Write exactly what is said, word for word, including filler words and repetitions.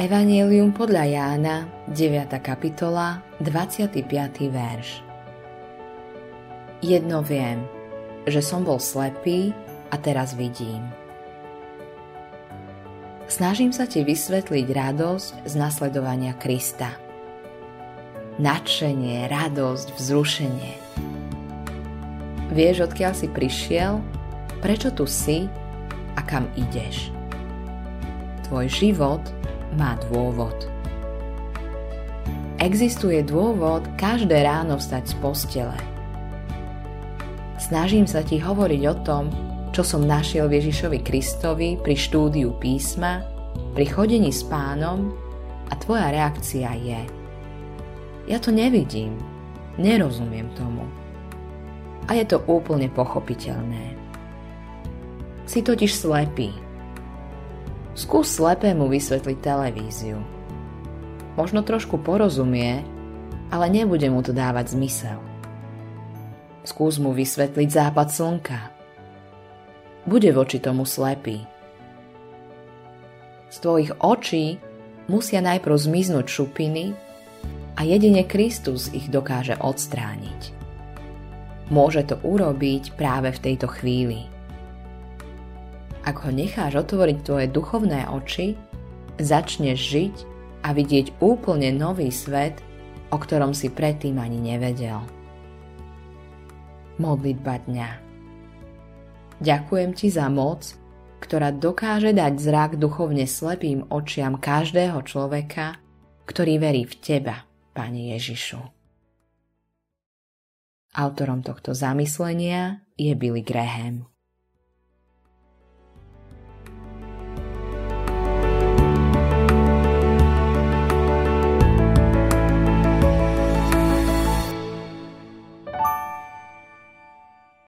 Evanjelium podľa Jána, deviata kapitola, dvadsiaty piaty verš. Jedno viem, že som bol slepý a teraz vidím. Snažím sa ti vysvetliť radosť z nasledovania Krista. Nadšenie, radosť, vzrušenie. Vieš, odkiaľ si prišiel, prečo tu si a kam ideš. Tvoj život má dôvod. Existuje dôvod každé ráno vstať z postele. Snažím sa ti hovoriť o tom, čo som našiel v Ježišovi Kristovi pri štúdiu písma, pri chodení s Pánom, a tvoja reakcia je: ja to nevidím, nerozumiem tomu. A je to úplne pochopiteľné. Si totiž slepý. Skús slepému vysvetliť televíziu. Možno trošku porozumie, ale nebude mu to dávať zmysel. Skús mu vysvetliť západ slnka. Bude voči tomu slepý. Z tvojich očí musia najprv zmiznúť šupiny a jedine Kristus ich dokáže odstrániť. Môže to urobiť práve v tejto chvíli. Ak ho necháš otvoriť tvoje duchovné oči, začneš žiť a vidieť úplne nový svet, o ktorom si predtým ani nevedel. Modlitba dňa. Ďakujem ti za moc, ktorá dokáže dať zrak duchovne slepým očiam každého človeka, ktorý verí v teba, Pane Ježišu. Autorom tohto zamyslenia je Billy Graham.